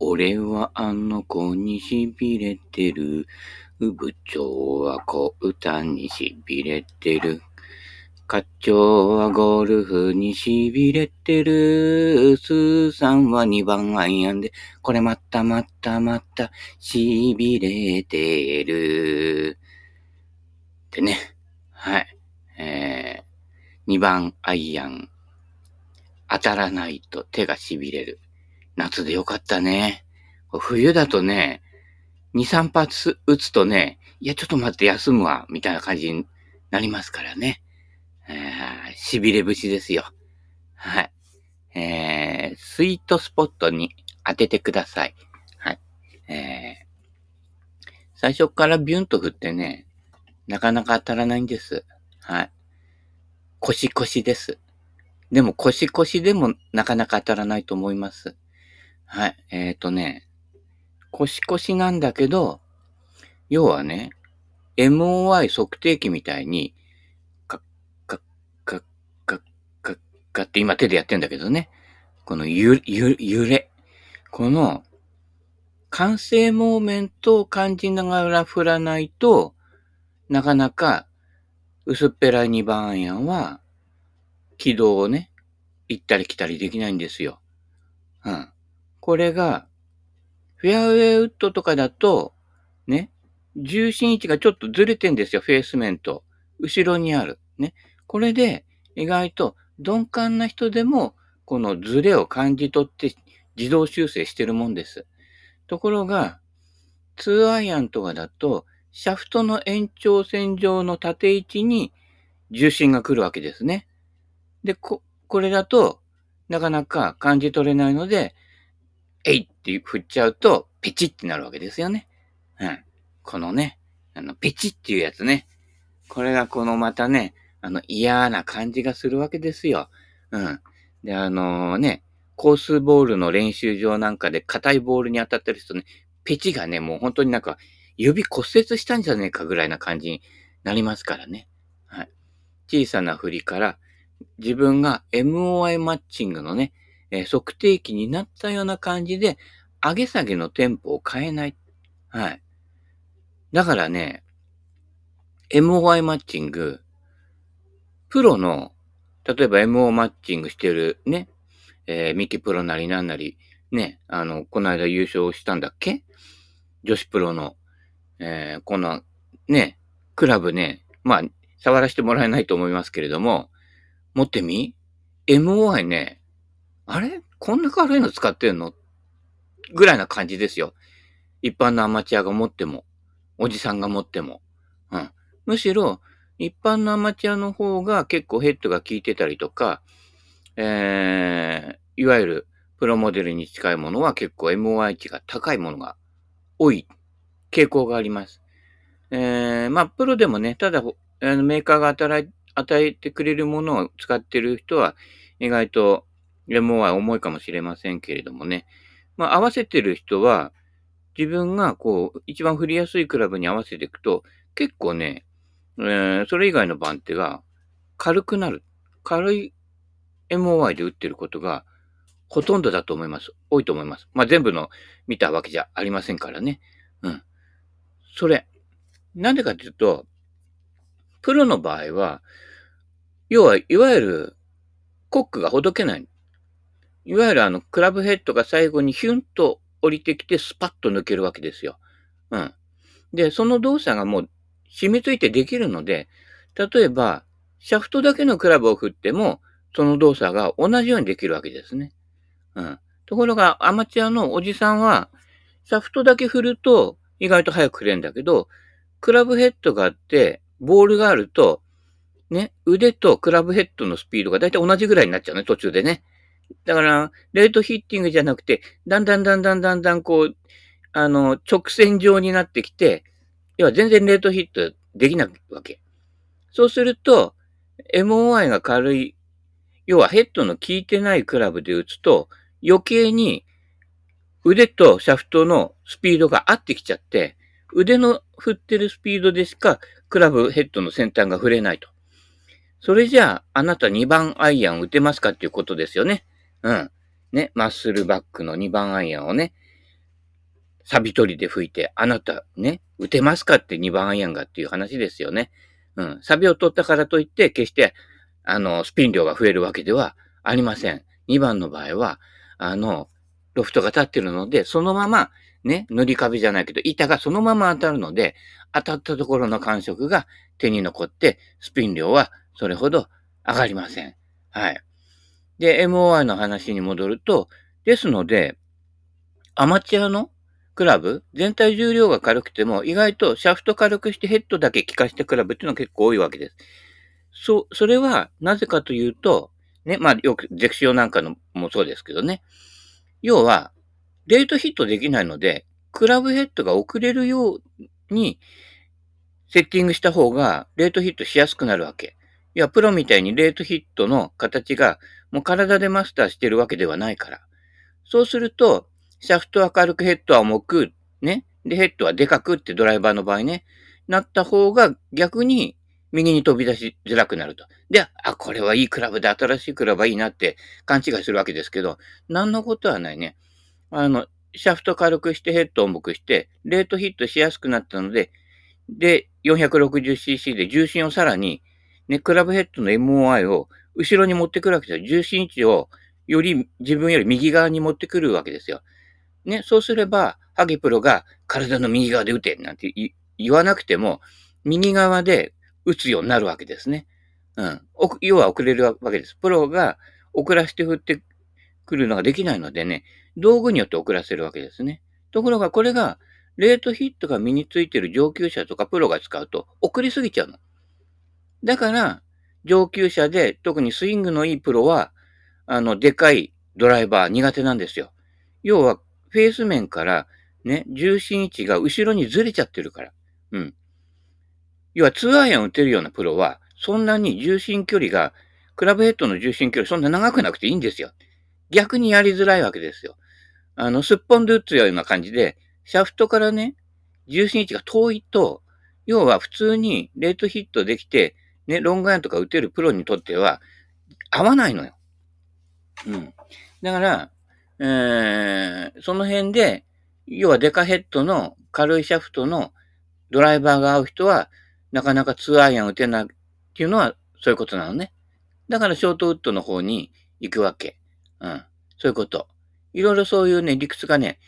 俺はあの子にしびれてる。部長は小唄にしびれてる。課長はゴルフにしびれてる。スーさんは2番アイアンで、これまたしびれてる。ってね。はい。2番アイアン。当たらないと手がしびれる。夏でよかったね。冬だとね、2、3発打つとね、いや、ちょっと待って休むわ、みたいな感じになりますからね。しびれ節ですよ。はい。スイートスポットに当ててください。はい。最初からビュンと振ってね、なかなか当たらないんです。はい。コシコシです。でも、コシコシでもなかなか当たらないと思います。はい。コシコシなんだけど、要はね、MOI 測定器みたいに、カッって今手でやってんだけどね。この揺れ。この、慣性モーメントを感じながら振らないと、なかなか、薄っぺらい2番アイアンは、軌道をね、行ったり来たりできないんですよ。うん。これが、フェアウェイウッドとかだと、ね、重心位置がちょっとずれてんですよ、フェース面と。後ろにある。ね。これで、意外と鈍感な人でも、このずれを感じ取って自動修正してるもんです。ところが、2アイアンとかだと、シャフトの延長線上の縦位置に重心が来るわけですね。で、これだと、なかなか感じ取れないので、えいって振っちゃうと、ペチってなるわけですよね。うん。このね、ペチっていうやつね。これがこのまたね、嫌な感じがするわけですよ。うん。で、コースボールの練習場なんかで硬いボールに当たってる人ね、ペチがね、もう本当になんか、指骨折したんじゃねえかぐらいな感じになりますからね。はい。小さな振りから、自分が MOI マッチングのね、測定器になったような感じで、上げ下げのテンポを変えない。はい。だからね、MOI マッチング、プロの、例えば MO マッチングしてるね、ミキプロなりなんなり、ね、この間優勝したんだっけ？女子プロの、この、ね、クラブね、まあ、触らせてもらえないと思いますけれども、持ってみ？ MOI ね、あれ？こんな軽いの使ってんの？ぐらいな感じですよ。一般のアマチュアが持っても、おじさんが持っても。うん。むしろ、一般のアマチュアの方が結構ヘッドが効いてたりとか、いわゆるプロモデルに近いものは結構 MOI 値が高いものが多い傾向があります。まあ、プロでもね、ただ、メーカーが与えてくれるものを使ってる人は、意外と MOI 重いかもしれませんけれどもね。まあ、合わせてる人は、自分がこう、一番振りやすいクラブに合わせていくと、結構ね、それ以外の番手が軽くなる。軽い MOI で打ってることが、ほとんどだと思います。多いと思います。まあ、全部の見たわけじゃありませんからね。うん。それ。なんでかっていうと、プロの場合は、要は、いわゆる、コックがほどけない。いわゆるクラブヘッドが最後にヒュンと降りてきて、スパッと抜けるわけですよ。うん。で、その動作がもう、染みついてできるので、例えば、シャフトだけのクラブを振っても、その動作が同じようにできるわけですね。うん。ところが、アマチュアのおじさんは、シャフトだけ振ると、意外と早く振れるんだけど、クラブヘッドがあって、ボールがあると、ね、腕とクラブヘッドのスピードがだいたい同じぐらいになっちゃうね、途中でね。だから、レートヒッティングじゃなくて、だんだんこう、直線上になってきて、要は全然レートヒットできないわけ。そうすると、MOI が軽い、要はヘッドの効いてないクラブで打つと、余計に腕とシャフトのスピードが合ってきちゃって、腕の振ってるスピードでしかクラブヘッドの先端が振れないと。それじゃあ、あなた2番アイアン打てますかっていうことですよね。うん。ね、マッスルバックの2番アイアンをね、サビ取りで吹いて、あなたね、打てますかって2番アイアンがっていう話ですよね。うん。サビを取ったからといって、決して、スピン量が増えるわけではありません。2番の場合は、ロフトが立ってるので、そのまま、ね、塗り壁じゃないけど、板がそのまま当たるので、当たったところの感触が手に残って、スピン量はそれほど上がりません。はい。で、MOI の話に戻ると、ですので、アマチュアのクラブ、全体重量が軽くても、意外とシャフト軽くしてヘッドだけ効かしたクラブっていうのは結構多いわけです。それはなぜかというと、ね、まあ、よくゼクシオなんかのもそうですけどね、要は、レートヒットできないので、クラブヘッドが遅れるようにセッティングした方が、レートヒットしやすくなるわけ。いや、プロみたいにレートヒットの形が、もう体でマスターしてるわけではないから。そうすると、シャフトは軽くヘッドは重く、ね。で、ヘッドはでかくってドライバーの場合ね、なった方が逆に右に飛び出しづらくなると。で、あ、これはいいクラブで新しいクラブはいいなって勘違いするわけですけど、なんのことはないね。シャフト軽くしてヘッド重くして、レートヒットしやすくなったので、で、460cc で重心をさらに、ね、クラブヘッドの MOI を後ろに持ってくるわけですよ。重心位置をより自分より右側に持ってくるわけですよ。ね、そうすれば、ハゲプロが体の右側で打てなんて言わなくても、右側で打つようになるわけですね。うん。要は遅れるわけです。プロが遅らせて振ってくるのができないのでね、道具によって遅らせるわけですね。ところが、これが、レートヒットが身についている上級者とかプロが使うと、遅れすぎちゃうの。だから、上級者で、特にスイングのいいプロは、でかいドライバー苦手なんですよ。要は、フェース面から、ね、重心位置が後ろにずれちゃってるから。うん。要は、2アイアン打てるようなプロは、そんなに重心距離が、クラブヘッドの重心距離、そんな長くなくていいんですよ。逆にやりづらいわけですよ。すっぽんで打つような感じで、シャフトからね、重心位置が遠いと、要は普通にレートヒットできて、ね、ロングアイアンとか打てるプロにとっては、合わないのよ。うん。だから、その辺で、要はデカヘッドの軽いシャフトのドライバーが合う人は、なかなか2アイアン打てないっていうのは、そういうことなのね。だからショートウッドの方に行くわけ。うん。そういうこと。いろいろそういうね、理屈がね、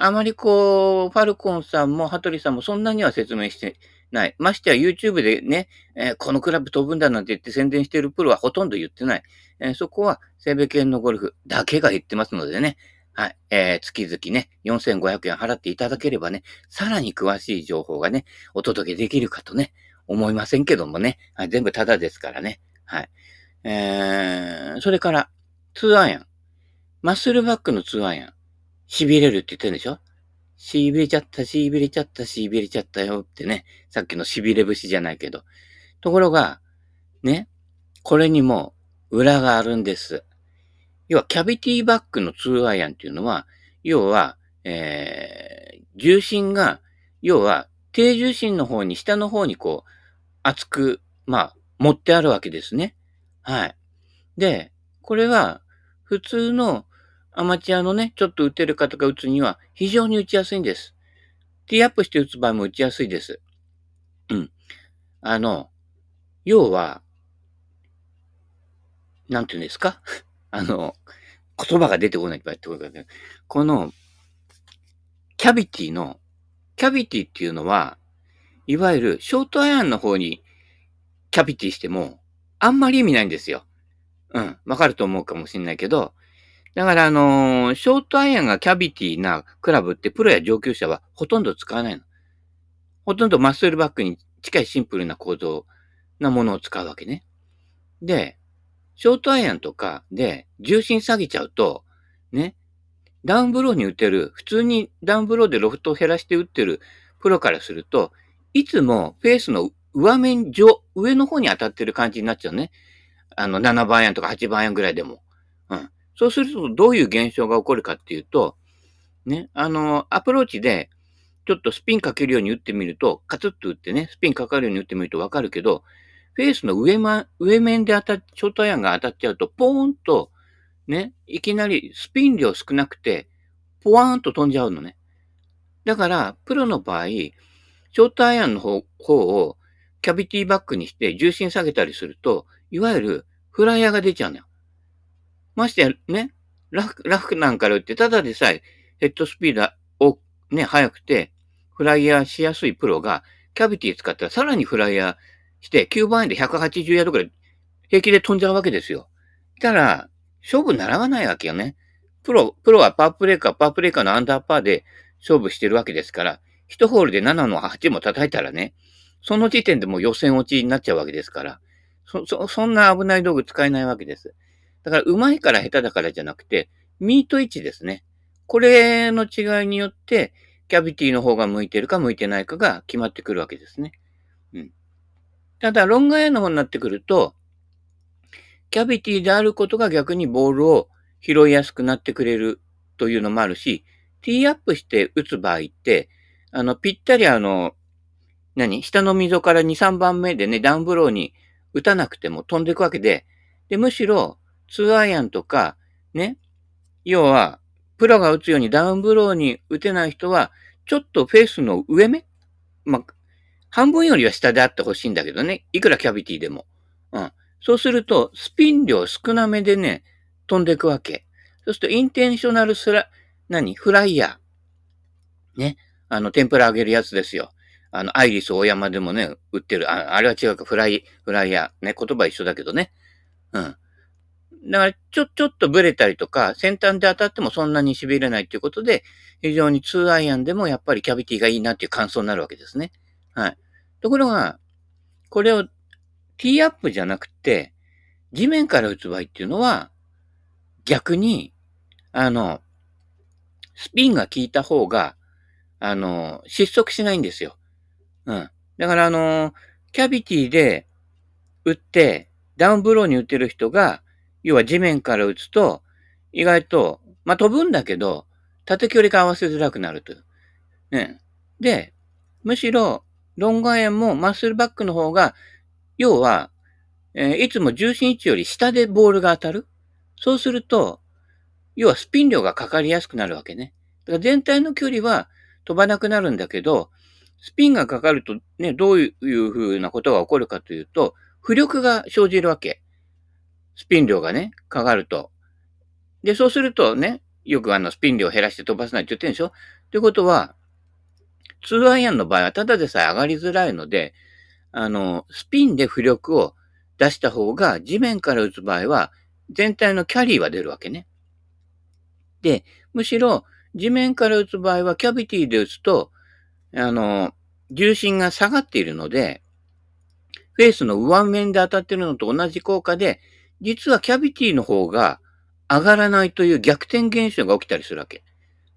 あまりこう、ファルコンさんも羽鳥さんもそんなには説明してない。ましてや YouTube でね、このクラブ飛ぶんだなんて言って宣伝してるプロはほとんど言ってない。そこは、西部圏のゴルフだけが言ってますのでね。はい。月々ね、4500円払っていただければね、さらに詳しい情報がね、お届けできるかとね、思いませんけどもね。はい、全部タダですからね。はい。それから、2アイアン。マッスルバックの2アイアン。痺れるって言ってるんでしょ？痺れちゃった、痺れちゃった、痺れちゃったよってね。さっきの痺れ節じゃないけど。ところが、ね、これにも裏があるんです。要は、キャビティバックの2アイアンっていうのは、要は、重心が、要は、低重心の方に、下の方にこう、厚く、まあ、持ってあるわけですね。はい。で、これは、普通のアマチュアのね、ちょっと打てる方が打つには非常に打ちやすいんです。ティーアップして打つ場合も打ちやすいです。うん。要は、なんていうんですか言葉が出てこない場合ってことだけど、この、キャビティっていうのは、いわゆるショートアイアンの方にキャビティしても、あんまり意味ないんですよ。うん。わかると思うかもしれないけど、だからショートアイアンがキャビティなクラブってプロや上級者はほとんど使わないの。ほとんどマッスルバックに近いシンプルな構造なものを使うわけね。で、ショートアイアンとかで重心下げちゃうと、ね、ダウンブローに打てる、普通にダウンブローでロフトを減らして打ってるプロからすると、いつもフェースの上の方に当たってる感じになっちゃうね。7番アイアンとか8番アイアンぐらいでも。うん。そうするとどういう現象が起こるかっていうと、ね、アプローチでちょっとスピンかけるように打ってみると、カツッと打ってね、スピンかかるように打ってみるとわかるけど、フェースの上面でショートアイアンが当たっちゃうと、ポーンと、ね、いきなりスピン量少なくて、ポワーンと飛んじゃうのね。だから、プロの場合、ショートアイアンの方をキャビティバックにして重心下げたりすると、いわゆるフライヤーが出ちゃうのよ。ましてやね、ラフなんかで打って、ただでさえヘッドスピードをね、速くて、フライヤーしやすいプロが、キャビティ使ったらさらにフライヤーして、9番アイアンで180ヤードくらい平気で飛んじゃうわけですよ。たら、勝負ならないわけよね。プロはパープレーカーのアンダーパーで勝負してるわけですから、一ホールで7の8も叩いたらね、その時点でもう予選落ちになっちゃうわけですから、そんな危ない道具使えないわけです。だから、上手いから下手だからじゃなくて、ミート位置ですね。これの違いによって、キャビティの方が向いてるか向いてないかが決まってくるわけですね。うん。ただ、ロングアイアンの方になってくると、キャビティであることが逆にボールを拾いやすくなってくれるというのもあるし、ティーアップして打つ場合って、ぴったり下の溝から2、3番目でね、ダウンブローに打たなくても飛んでいくわけで、で、むしろ、2アイアンとか、ね、要は、プロが打つようにダウンブローに打てない人は、ちょっとフェースの上目半分よりは下であってほしいんだけどね。いくらキャビティでも。うん。そうすると、スピン量少なめでね、飛んでいくわけ。そうすると、インテンショナルフライヤー。ね。天ぷら揚げるやつですよ。アイリス大山でもね、売ってる。あれは違うか、フライヤー。ね、言葉一緒だけどね。うん。だから、ちょっとブレたりとか、先端で当たってもそんなに痺れないということで、非常に2アイアンでもやっぱりキャビティがいいなっていう感想になるわけですね。はい。ところが、これをティーアップじゃなくて、地面から打つ場合っていうのは、逆に、スピンが効いた方が、失速しないんですよ。うん。だからキャビティで打って、ダウンブローに打てる人が、要は地面から打つと、意外と、飛ぶんだけど、縦距離が合わせづらくなるという。ね。で、むしろ、ロングアイアンもマッスルバックの方が、要は、いつも重心位置より下でボールが当たる。そうすると、要はスピン量がかかりやすくなるわけね。だから全体の距離は飛ばなくなるんだけど、スピンがかかるとね、どういうふうなことが起こるかというと、浮力が生じるわけ。スピン量がね、かかると。で、そうするとね、よくスピン量を減らして飛ばせないって言ってるでしょ？ということは、2アイアンの場合はただでさえ上がりづらいので、スピンで浮力を出した方が、地面から打つ場合は、全体のキャリーは出るわけね。で、むしろ、地面から打つ場合は、キャビティで打つと、重心が下がっているので、フェースの上面で当たってるのと同じ効果で、実はキャビティの方が上がらないという逆転現象が起きたりするわけ。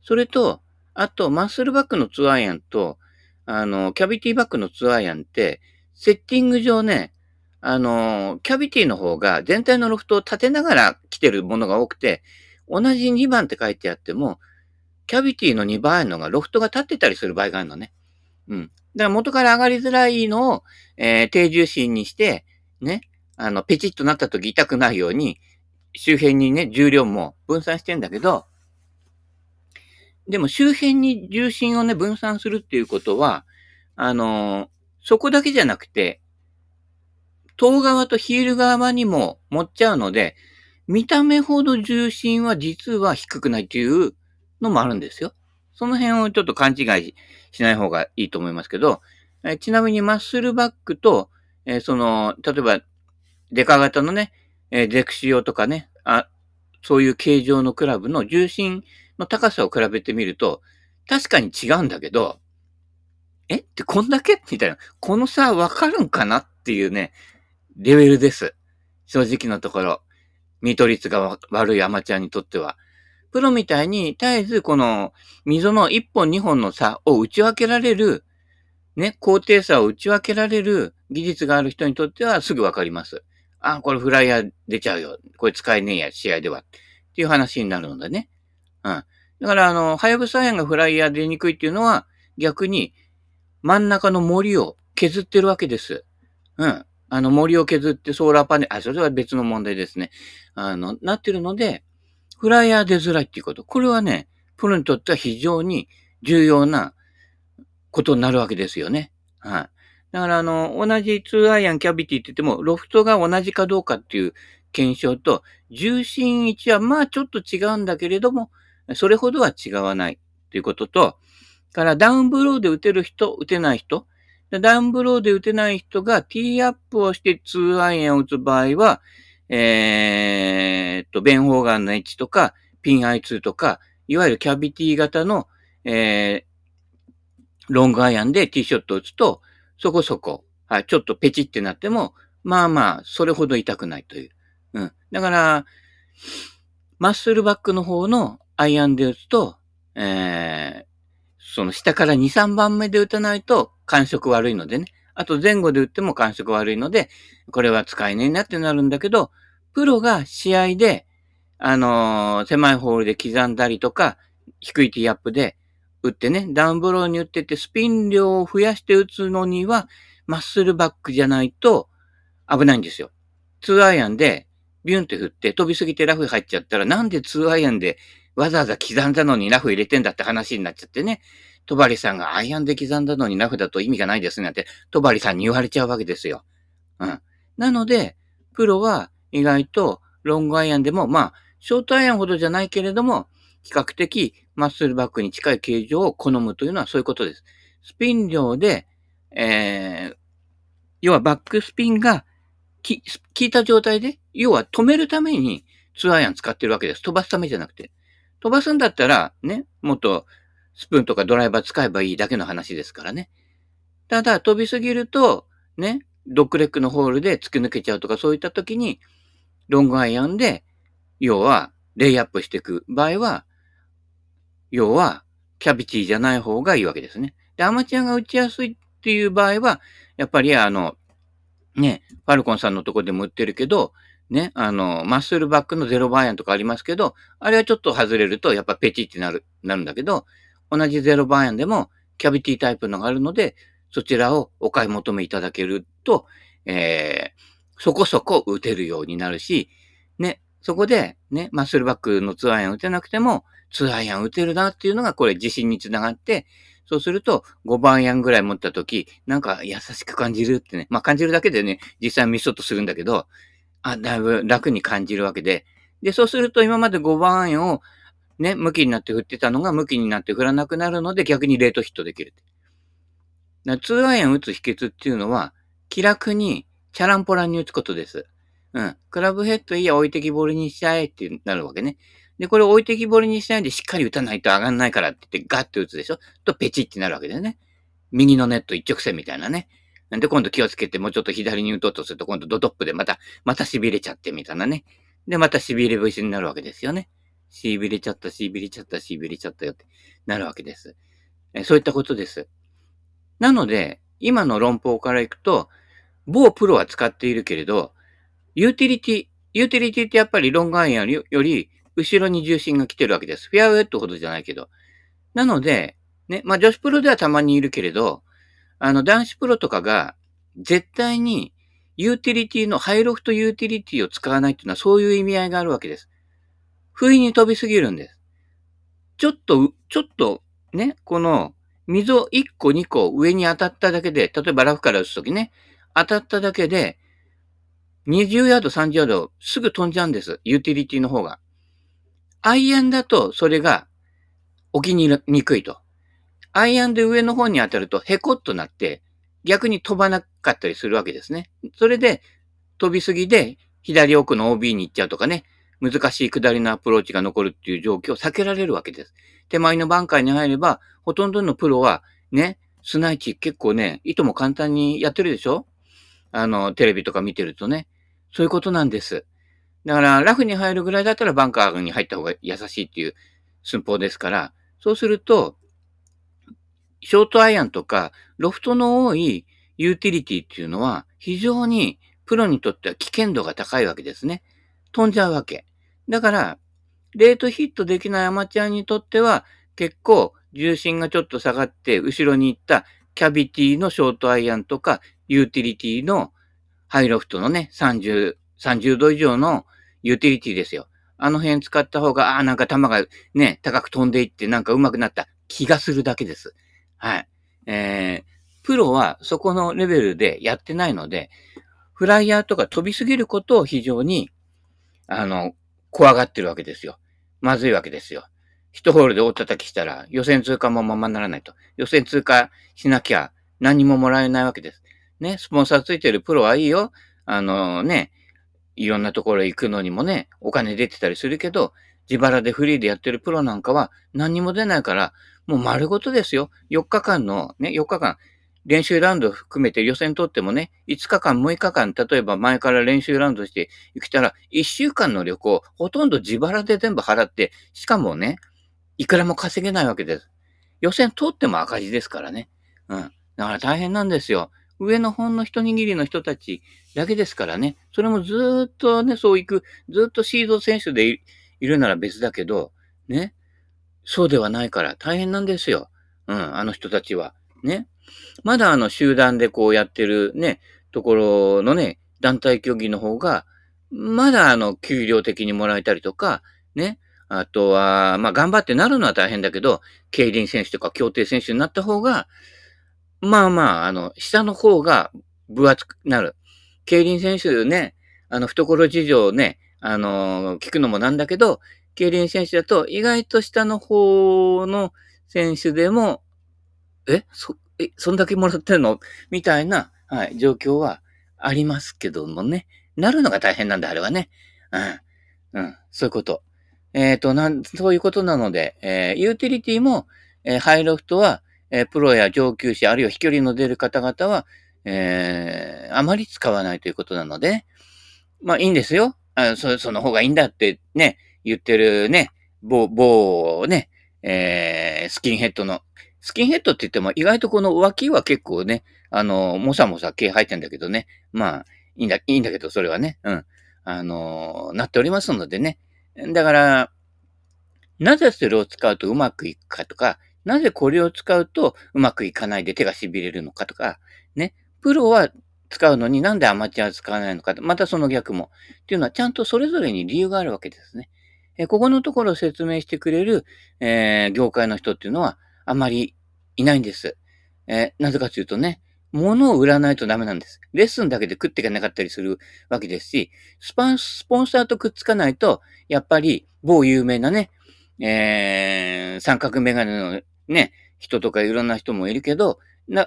それと、あと、マッスルバックの2アイアンと、キャビティバックの2アイアンって、セッティング上ね、キャビティの方が全体のロフトを立てながら来てるものが多くて、同じ2番って書いてあっても、キャビティの2番アイアンの方がロフトが立ってたりする場合があるのね。うん。だから元から上がりづらいのを、低重心にして、ね、ペチッとなった時痛くないように、周辺にね、重量も分散してんだけど、でも周辺に重心をね、分散するっていうことは、そこだけじゃなくて、頭側とヒール側にも持っちゃうので、見た目ほど重心は実は低くないっていうのもあるんですよ。その辺をちょっと勘違いしない方がいいと思いますけど、ちなみにマッスルバックと、例えば、デカ型のね、ゼクシオとかね、そういう形状のクラブの重心の高さを比べてみると、確かに違うんだけど、ってこんだけみたいな、この差わかるんかなっていうね、レベルです。正直なところ、ミート率が悪いアマチュアにとっては。プロみたいに絶えずこの溝の1本2本の差を打ち分けられる、ね、高低差を打ち分けられる技術がある人にとってはすぐわかります。これフライヤー出ちゃうよ。これ使えねえや、試合では。っていう話になるのでね。うん。だからハヤブサアイアンがフライヤー出にくいっていうのは、逆に真ん中の森を削ってるわけです。うん。森を削ってソーラーパネル、それは別の問題ですね。なってるので、フライヤー出づらいっていうこと。これはね、プロにとっては非常に重要なことになるわけですよね。はい。だから同じ2アイアンキャビティって言っても、ロフトが同じかどうかっていう検証と、重心位置はまあちょっと違うんだけれども、それほどは違わないっていうことと、からダウンブローで打てる人、打てない人、ダウンブローで打てない人がティーアップをして2アイアンを打つ場合は、ベン・ホーガンのエッジとか、ピン I2 とか、いわゆるキャビティ型の、ロングアイアンでティーショットを打つと、そこそこ、はい、ちょっとペチってなっても、まあまあ、それほど痛くないという。うん。だから、マッスルバックの方のアイアンで打つと、その下から2、3番目で打たないと感触悪いのでね。あと前後で打っても感触悪いので、これは使えねえなってなるんだけど、プロが試合で、狭いホールで刻んだりとか、低いティーアップで、打ってね、ダウンブローに打ってってスピン量を増やして打つのには、マッスルバックじゃないと危ないんですよ。2アイアンでビュンって振って飛びすぎてラフ入っちゃったら、なんで2アイアンでわざわざ刻んだのにラフ入れてんだって話になっちゃってね。戸張さんがアイアンで刻んだのにラフだと意味がないですねなんて、戸張さんに言われちゃうわけですよ。うん。なので、プロは意外とロングアイアンでも、まあ、ショートアイアンほどじゃないけれども、比較的マッスルバックに近い形状を好むというのはそういうことです。スピン量で、要はバックスピンが効いた状態で、要は止めるために2アイアン使ってるわけです。飛ばすためじゃなくて。飛ばすんだったらね、もっとスプーンとかドライバー使えばいいだけの話ですからね。ただ飛びすぎるとね、ドッグレッグのホールで突き抜けちゃうとかそういった時にロングアイアンで、要はレイアップしていく場合は、要は、キャビティじゃない方がいいわけですね。で、アマチュアが打ちやすいっていう場合は、やっぱりね、ファルコンさんのとこでも売ってるけど、ね、マッスルバックの0番アイアンとかありますけど、あれはちょっと外れると、やっぱペチってなるんだけど、同じ0番アイアンでも、キャビティタイプのがあるので、そちらをお買い求めいただけると、そこそこ打てるようになるし、ね、そこで、ね、マッスルバックの2アイアン打てなくても、2アイアン打てるなっていうのがこれ自信につながって、そうすると5番アイアンぐらい持った時、なんか優しく感じるってね。まあ感じるだけでね、実際ミスとするんだけど、だいぶ楽に感じるわけで。で、そうすると今まで5番アイアンをね、向きになって振ってたのが向きになって振らなくなるので逆にレートヒットできる。だから2アイアン打つ秘訣っていうのは、気楽にチャランポランに打つことです。うん。クラブヘッドいいや置いてきぼりにしちゃえってなるわけね。で、これを置いてきぼりにしないでしっかり打たないと上がんないからって言ってガッと打つでしょとペチってなるわけだよね。右のネット一直線みたいなね。なんで今度気をつけてもうちょっと左に打とうとすると今度ドトップでまた痺れちゃってみたいなね。で、また痺れ節になるわけですよね。痺れちゃった、痺れちゃった、痺れちゃったよってなるわけです。そういったことです。なので、今の論法からいくと、某プロは使っているけれど、ユーティリティってやっぱりロングアイアンより後ろに重心が来てるわけです。フェアウェイほどじゃないけど。なので、ね、まあ女子プロではたまにいるけれど、男子プロとかが絶対にユーティリティのハイロフトユーティリティを使わないっていうのはそういう意味合いがあるわけです。不意に飛びすぎるんです。ちょっとね、この溝1個2個上に当たっただけで、例えばラフから打つときね、当たっただけで、20ヤード、30ヤードすぐ飛んじゃうんです。ユーティリティの方が。アイアンだとそれが起きにくいと。アイアンで上の方に当たるとヘコッとなって逆に飛ばなかったりするわけですね。それで飛びすぎで左奥の OB に行っちゃうとかね、難しい下りのアプローチが残るっていう状況を避けられるわけです。手前のバンカーに入ればほとんどのプロはね、スナイチ結構ね、いとも簡単にやってるでしょ？テレビとか見てるとね。そういうことなんです。だから、ラフに入るぐらいだったらバンカーに入った方が優しいっていう寸法ですから、そうすると、ショートアイアンとか、ロフトの多いユーティリティっていうのは、非常にプロにとっては危険度が高いわけですね。飛んじゃうわけ。だから、レートヒットできないアマチュアにとっては、結構、重心がちょっと下がって、後ろに行ったキャビティのショートアイアンとか、ユーティリティのハイロフトのね、30度以上のユーティリティですよ。あの辺使った方が、なんか球がね、高く飛んでいってなんか上手くなった気がするだけです。はい。プロはそこのレベルでやってないので、フライヤーとか飛びすぎることを非常に、怖がってるわけですよ。まずいわけですよ。一ホールで大叩きしたら予選通過もままならないと。予選通過しなきゃ何ももらえないわけです。ね、スポンサーついてるプロはいいよ。ね、いろんなところ行くのにもね、お金出てたりするけど、自腹でフリーでやってるプロなんかは何にも出ないから、もう丸ごとですよ。4日間の、ね、4日間、練習ラウンド含めて予選取ってもね、5日間、6日間、例えば前から練習ラウンドして行きたら、1週間の旅行、ほとんど自腹で全部払って、しかもね、いくらも稼げないわけです。予選通っても赤字ですからね。うん。だから大変なんですよ。上のほんの一握りの人たちだけですからね。それもずーっとね、そういく、ずーっとシード選手でいるなら別だけど、ね。そうではないから大変なんですよ。うん、あの人たちは。ね。まだ集団でこうやってるね、ところのね、団体競技の方が、まだ給料的にもらえたりとか、ね。あとは、まあ、頑張ってなるのは大変だけど、競輪選手とか競艇選手になった方が、まあまあ、下の方が分厚くなる。競輪選手ね、懐事情ね、聞くのもなんだけど、競輪選手だと意外と下の方の選手でも、そんだけもらってるのみたいな、はい、状況はありますけどもね。なるのが大変なんだ、あれはね。うん。うん、そういうこと。そういうことなので、ユーティリティも、ハイロフトは、プロや上級者、あるいは飛距離の出る方々は、あまり使わないということなので、まあいいんですよ。その方がいいんだってね、言ってるね、某ね、スキンヘッドって言っても意外とこの脇は結構ね、もさもさ毛生えてんだけどね、まあ、いいんだけど、それはね、うん。なっておりますのでね。だから、なぜそれを使うとうまくいくかとか、なぜこれを使うとうまくいかないで手が痺れるのかとか、ね、プロは使うのになんでアマチュアは使わないのか、またその逆も、っていうのはちゃんとそれぞれに理由があるわけですね。ここのところを説明してくれる、業界の人っていうのはあまりいないんです。なぜかというとね、物を売らないとダメなんです。レッスンだけで食っていかなかったりするわけですし、スポンサーとくっつかないと、やっぱり某有名なね、三角メガネのね、人とかいろんな人もいるけど、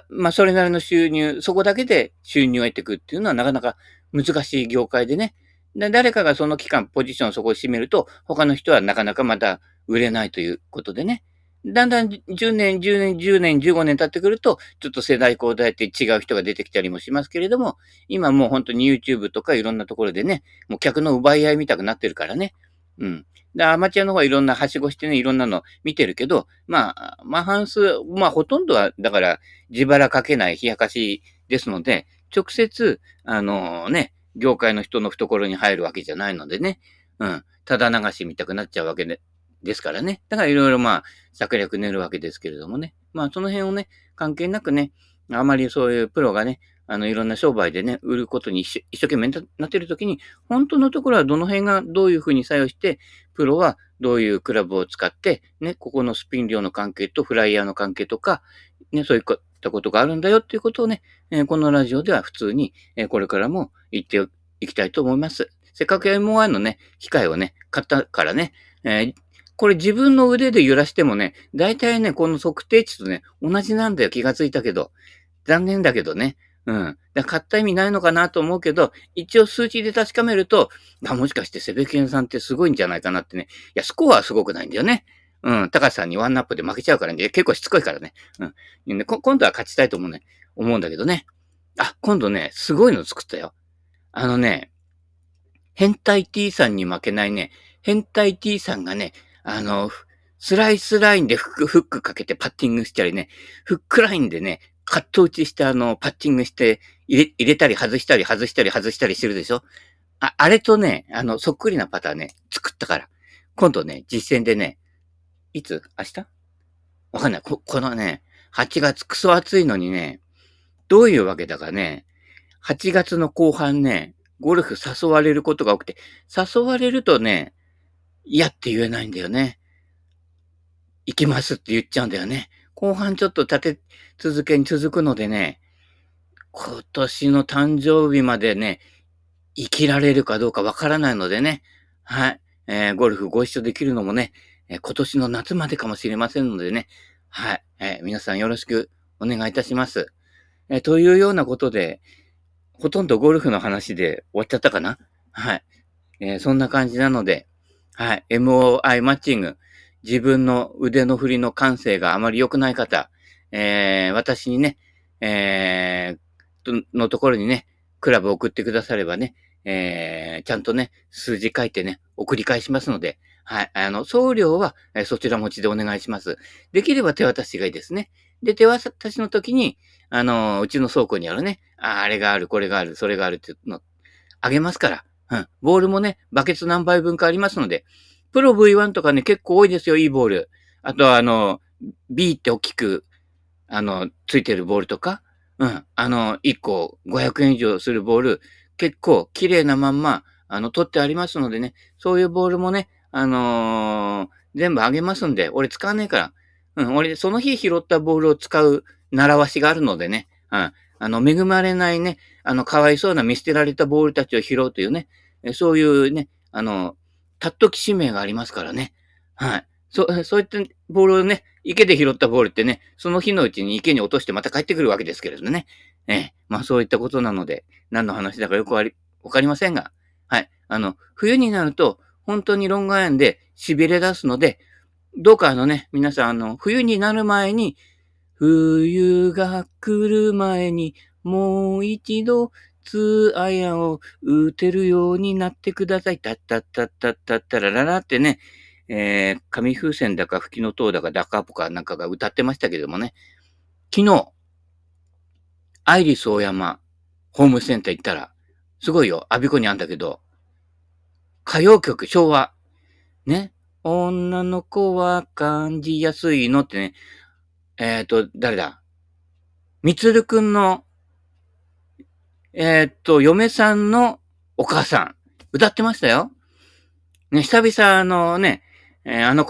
まあ、それなりの収入、そこだけで収入を得ていくっていうのはなかなか難しい業界でね。誰かがその期間、ポジションそこを占めると、他の人はなかなかまた売れないということでね。だんだん10年、15年経ってくると、ちょっと世代交代って違う人が出てきたりもしますけれども、今もう本当に YouTube とかいろんなところでね、もう客の奪い合いみたくなってるからね。うん。アマチュアの方はいろんなはしごしてね、いろんなの見てるけど、半数、ほとんどは、だから、自腹かけない冷やかしですので、直接、業界の人の懐に入るわけじゃないのでね、うん。ただ流し見たくなっちゃうわけで、ですからね。だからいろいろ策略練るわけですけれどもね。その辺をね、関係なくね、あまりそういうプロがね、いろんな商売でね、売ることに一生懸命なっているときに、本当のところはどの辺がどういうふうに作用して、プロはどういうクラブを使って、ね、ここのスピン量の関係とフライヤーの関係とか、ね、そういったことがあるんだよっていうことをね、このラジオでは普通に、これからも言っていきたいと思います。せっかく M1 のね、機械をね、買ったからね、これ自分の腕で揺らしてもね、大体ね、この測定値とね、同じなんだよ、気がついたけど。残念だけどね。うん。買った意味ないのかなと思うけど、一応数値で確かめると、もしかしてセベケンさんってすごいんじゃないかなってね。いや、スコアはすごくないんだよね。うん。高橋さんにワンナップで負けちゃうからね。結構しつこいからね。うん。今度は勝ちたいと思うんだけどね。今度ね、すごいの作ったよ。変態 T さんに負けないね。変態 T さんがね、スライスラインでフックかけてパッティングしたりね、フックラインでね、カット打ちしてパッティングして入れたり外したりしてるでしょ。あれとね、そっくりなパターンね、作ったから。今度ね、実戦でね、明日わかんない。このね、8月クソ暑いのにね、どういうわけだかね、8月の後半ね、ゴルフ誘われることが多くて、誘われるとね、嫌って言えないんだよね。行きますって言っちゃうんだよね。後半ちょっと立て続けに続くのでね、今年の誕生日までね、生きられるかどうかわからないのでね、はい、ゴルフご一緒できるのもね、今年の夏までかもしれませんのでね、はい、皆さんよろしくお願いいたします。というようなことで、ほとんどゴルフの話で終わっちゃったかな？はい。そんな感じなので、はい。MOI マッチング。自分の腕の振りの感性があまり良くない方、私にね、のところにね、クラブ送ってくださればね、ちゃんとね、数字書いてね、送り返しますので、はい。送料は、そちら持ちでお願いします。できれば手渡しがいいですね。で、手渡しの時に、うちの倉庫にあるね、あれがある、これがある、それがあるっていうの、あげますから。うん。ボールもね、バケツ何杯分かありますので、プロ V1 とかね、結構多いですよ、いいボール。あとはB って大きく、ついてるボールとか、うん。1個500円以上するボール、結構綺麗なまんま、取ってありますのでね、そういうボールもね、全部あげますんで、俺使わねえから。うん、俺、その日拾ったボールを使う習わしがあるのでね、うん、恵まれないね、かわいそうな見捨てられたボールたちを拾うというね、そういうね、たっとき使命がありますからね、はい。そういったボールをね、池で拾ったボールってね、その日のうちに池に落としてまた帰ってくるわけですけれどね、まあそういったことなので、何の話だかよくわかりませんが、はい。冬になると、本当にロングアイアンで痺れ出すので、どうかね、皆さん冬になる前に、冬が来る前に、もう一度、ツーアイアンを打てるようになってください。たったったったったったらららってね、紙風船だか吹きの塔だかダカポカなんかが歌ってましたけどもね、昨日、アイリス大山、ホームセンター行ったら、すごいよ、アビコにあんだけど、歌謡曲、昭和、ね、女の子は感じやすいのってね、誰だ？みつるくんの、嫁さんのお母さん、歌ってましたよ。ね、久々のね、声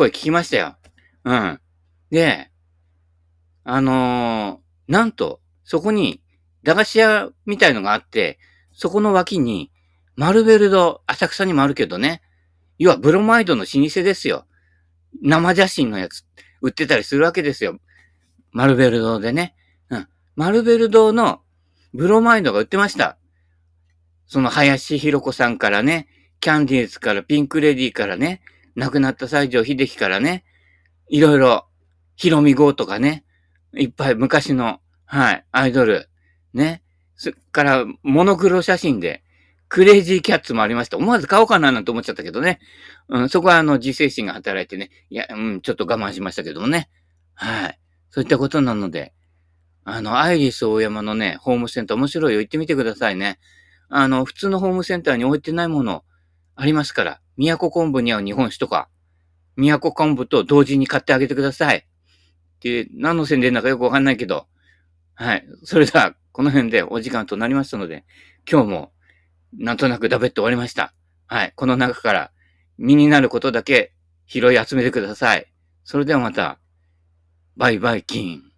聞きましたよ。うん。で、なんと、そこに、駄菓子屋みたいのがあって、そこの脇に、マルベルド、浅草にもあるけどね、要はブロマイドの老舗ですよ。生写真のやつ売ってたりするわけですよ。マルベル堂でね。うん。マルベル堂のブロマイドが売ってました。その林博子さんからね、キャンディーズからピンクレディーからね、亡くなった西城秀樹からね、いろいろ、ヒロミ号とかね、いっぱい昔の、はい、アイドル、ね。そっから、モノクロ写真で、クレイジーキャッツもありました。思わず買おうかななんて思っちゃったけどね。うん、そこは自制心が働いてね。いや、うん、ちょっと我慢しましたけどもね。はい。そういったことなので、アイリス大山のね、ホームセンター面白いよ。行ってみてくださいね。普通のホームセンターに置いてないものありますから、宮古昆布に合う日本酒とか、宮古昆布と同時に買ってあげてください。って、何の宣伝だかよくわかんないけど。はい。それでは、この辺でお時間となりましたので、今日も、なんとなくダベッと終わりました。はい。この中から身になることだけ拾い集めてください。それではまた。バイバイキン。